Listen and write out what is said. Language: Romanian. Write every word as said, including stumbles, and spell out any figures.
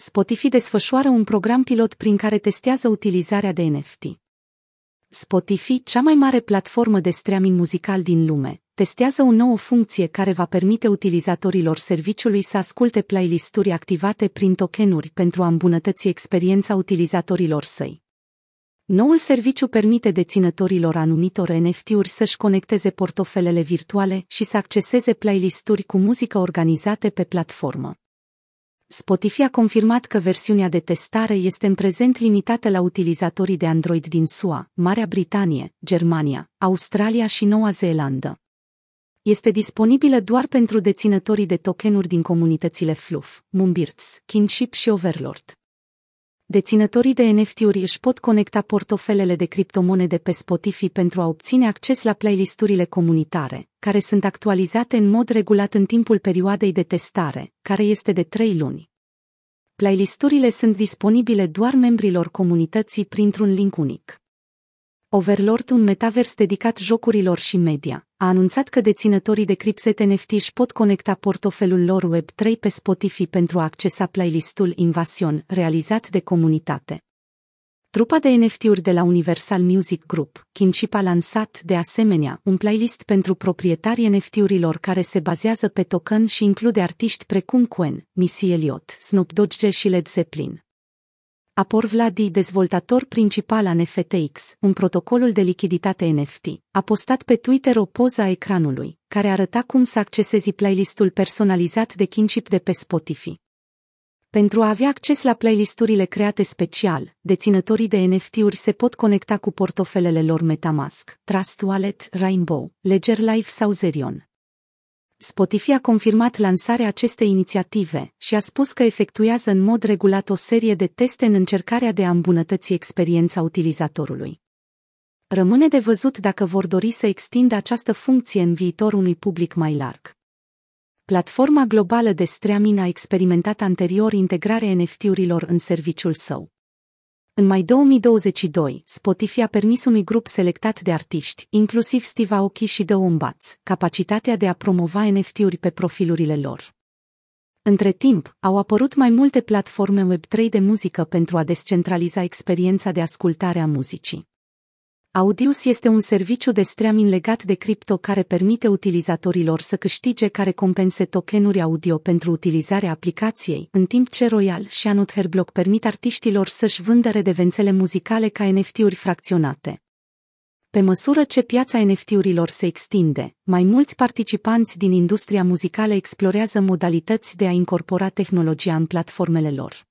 Spotify desfășoară un program pilot prin care testează utilizarea de N F T. Spotify, cea mai mare platformă de streaming muzical din lume, testează o nouă funcție care va permite utilizatorilor serviciului să asculte playlisturi activate prin tokenuri pentru a îmbunătăți experiența utilizatorilor săi. Noul serviciu permite deținătorilor anumitor N F T-uri să-și conecteze portofelele virtuale și să acceseze playlisturi cu muzică organizate pe platformă. Spotify a confirmat că versiunea de testare este în prezent limitată la utilizatorii de Android din S U A, Marea Britanie, Germania, Australia și Noua Zeelandă. Este disponibilă doar pentru deținătorii de tokenuri din comunitățile Fluff, Mumbirts, Kingship și Overlord. Deținătorii de N F T-uri își pot conecta portofelele de criptomonede pe Spotify pentru a obține acces la playlisturile comunitare, care sunt actualizate în mod regulat în timpul perioadei de testare, care este de trei luni. Playlisturile sunt disponibile doar membrilor comunității printr-un link unic. Overlord, un metavers dedicat jocurilor și media, a anunțat că deținătorii de chipset N F T își pot conecta portofelul lor Web trei pe Spotify pentru a accesa playlistul Invasion, realizat de comunitate. Trupa de N F T-uri de la Universal Music Group, Kingship, a lansat, de asemenea, un playlist pentru proprietarii N F T-urilor care se bazează pe token și include artiști precum Queen, Missy Elliott, Snoop Dogg și Led Zeppelin. Apor Vladi, dezvoltator principal al N F T X, un protocolul de lichiditate N F T, a postat pe Twitter o poză a ecranului, care arăta cum să accesezi playlistul personalizat de Kingship de pe Spotify. Pentru a avea acces la playlisturile create special, deținătorii de N F T-uri se pot conecta cu portofelele lor Metamask, Trust Wallet, Rainbow, Ledger Live sau Zerion. Spotify a confirmat lansarea acestei inițiative și a spus că efectuează în mod regulat o serie de teste în încercarea de a îmbunătăți experiența utilizatorului. Rămâne de văzut dacă vor dori să extindă această funcție în viitor unui public mai larg. Platforma globală de streaming a experimentat anterior integrarea N F T-urilor în serviciul său. În mai două mii douăzeci și doi, Spotify a permis unui grup selectat de artiști, inclusiv Steve Aoki și The Umbats, capacitatea de a promova N F T-uri pe profilurile lor. Între timp, au apărut mai multe platforme Web trei de muzică pentru a descentraliza experiența de ascultare a muzicii. Audius este un serviciu de streaming legat de cripto care permite utilizatorilor să câștige ca recompense tokenuri audio pentru utilizarea aplicației, în timp ce Royal și Anotherblock permit artiștilor să-și vândă redevențele muzicale ca N F T-uri fracționate. Pe măsură ce piața N F T-urilor se extinde, mai mulți participanți din industria muzicală explorează modalități de a incorpora tehnologia în platformele lor.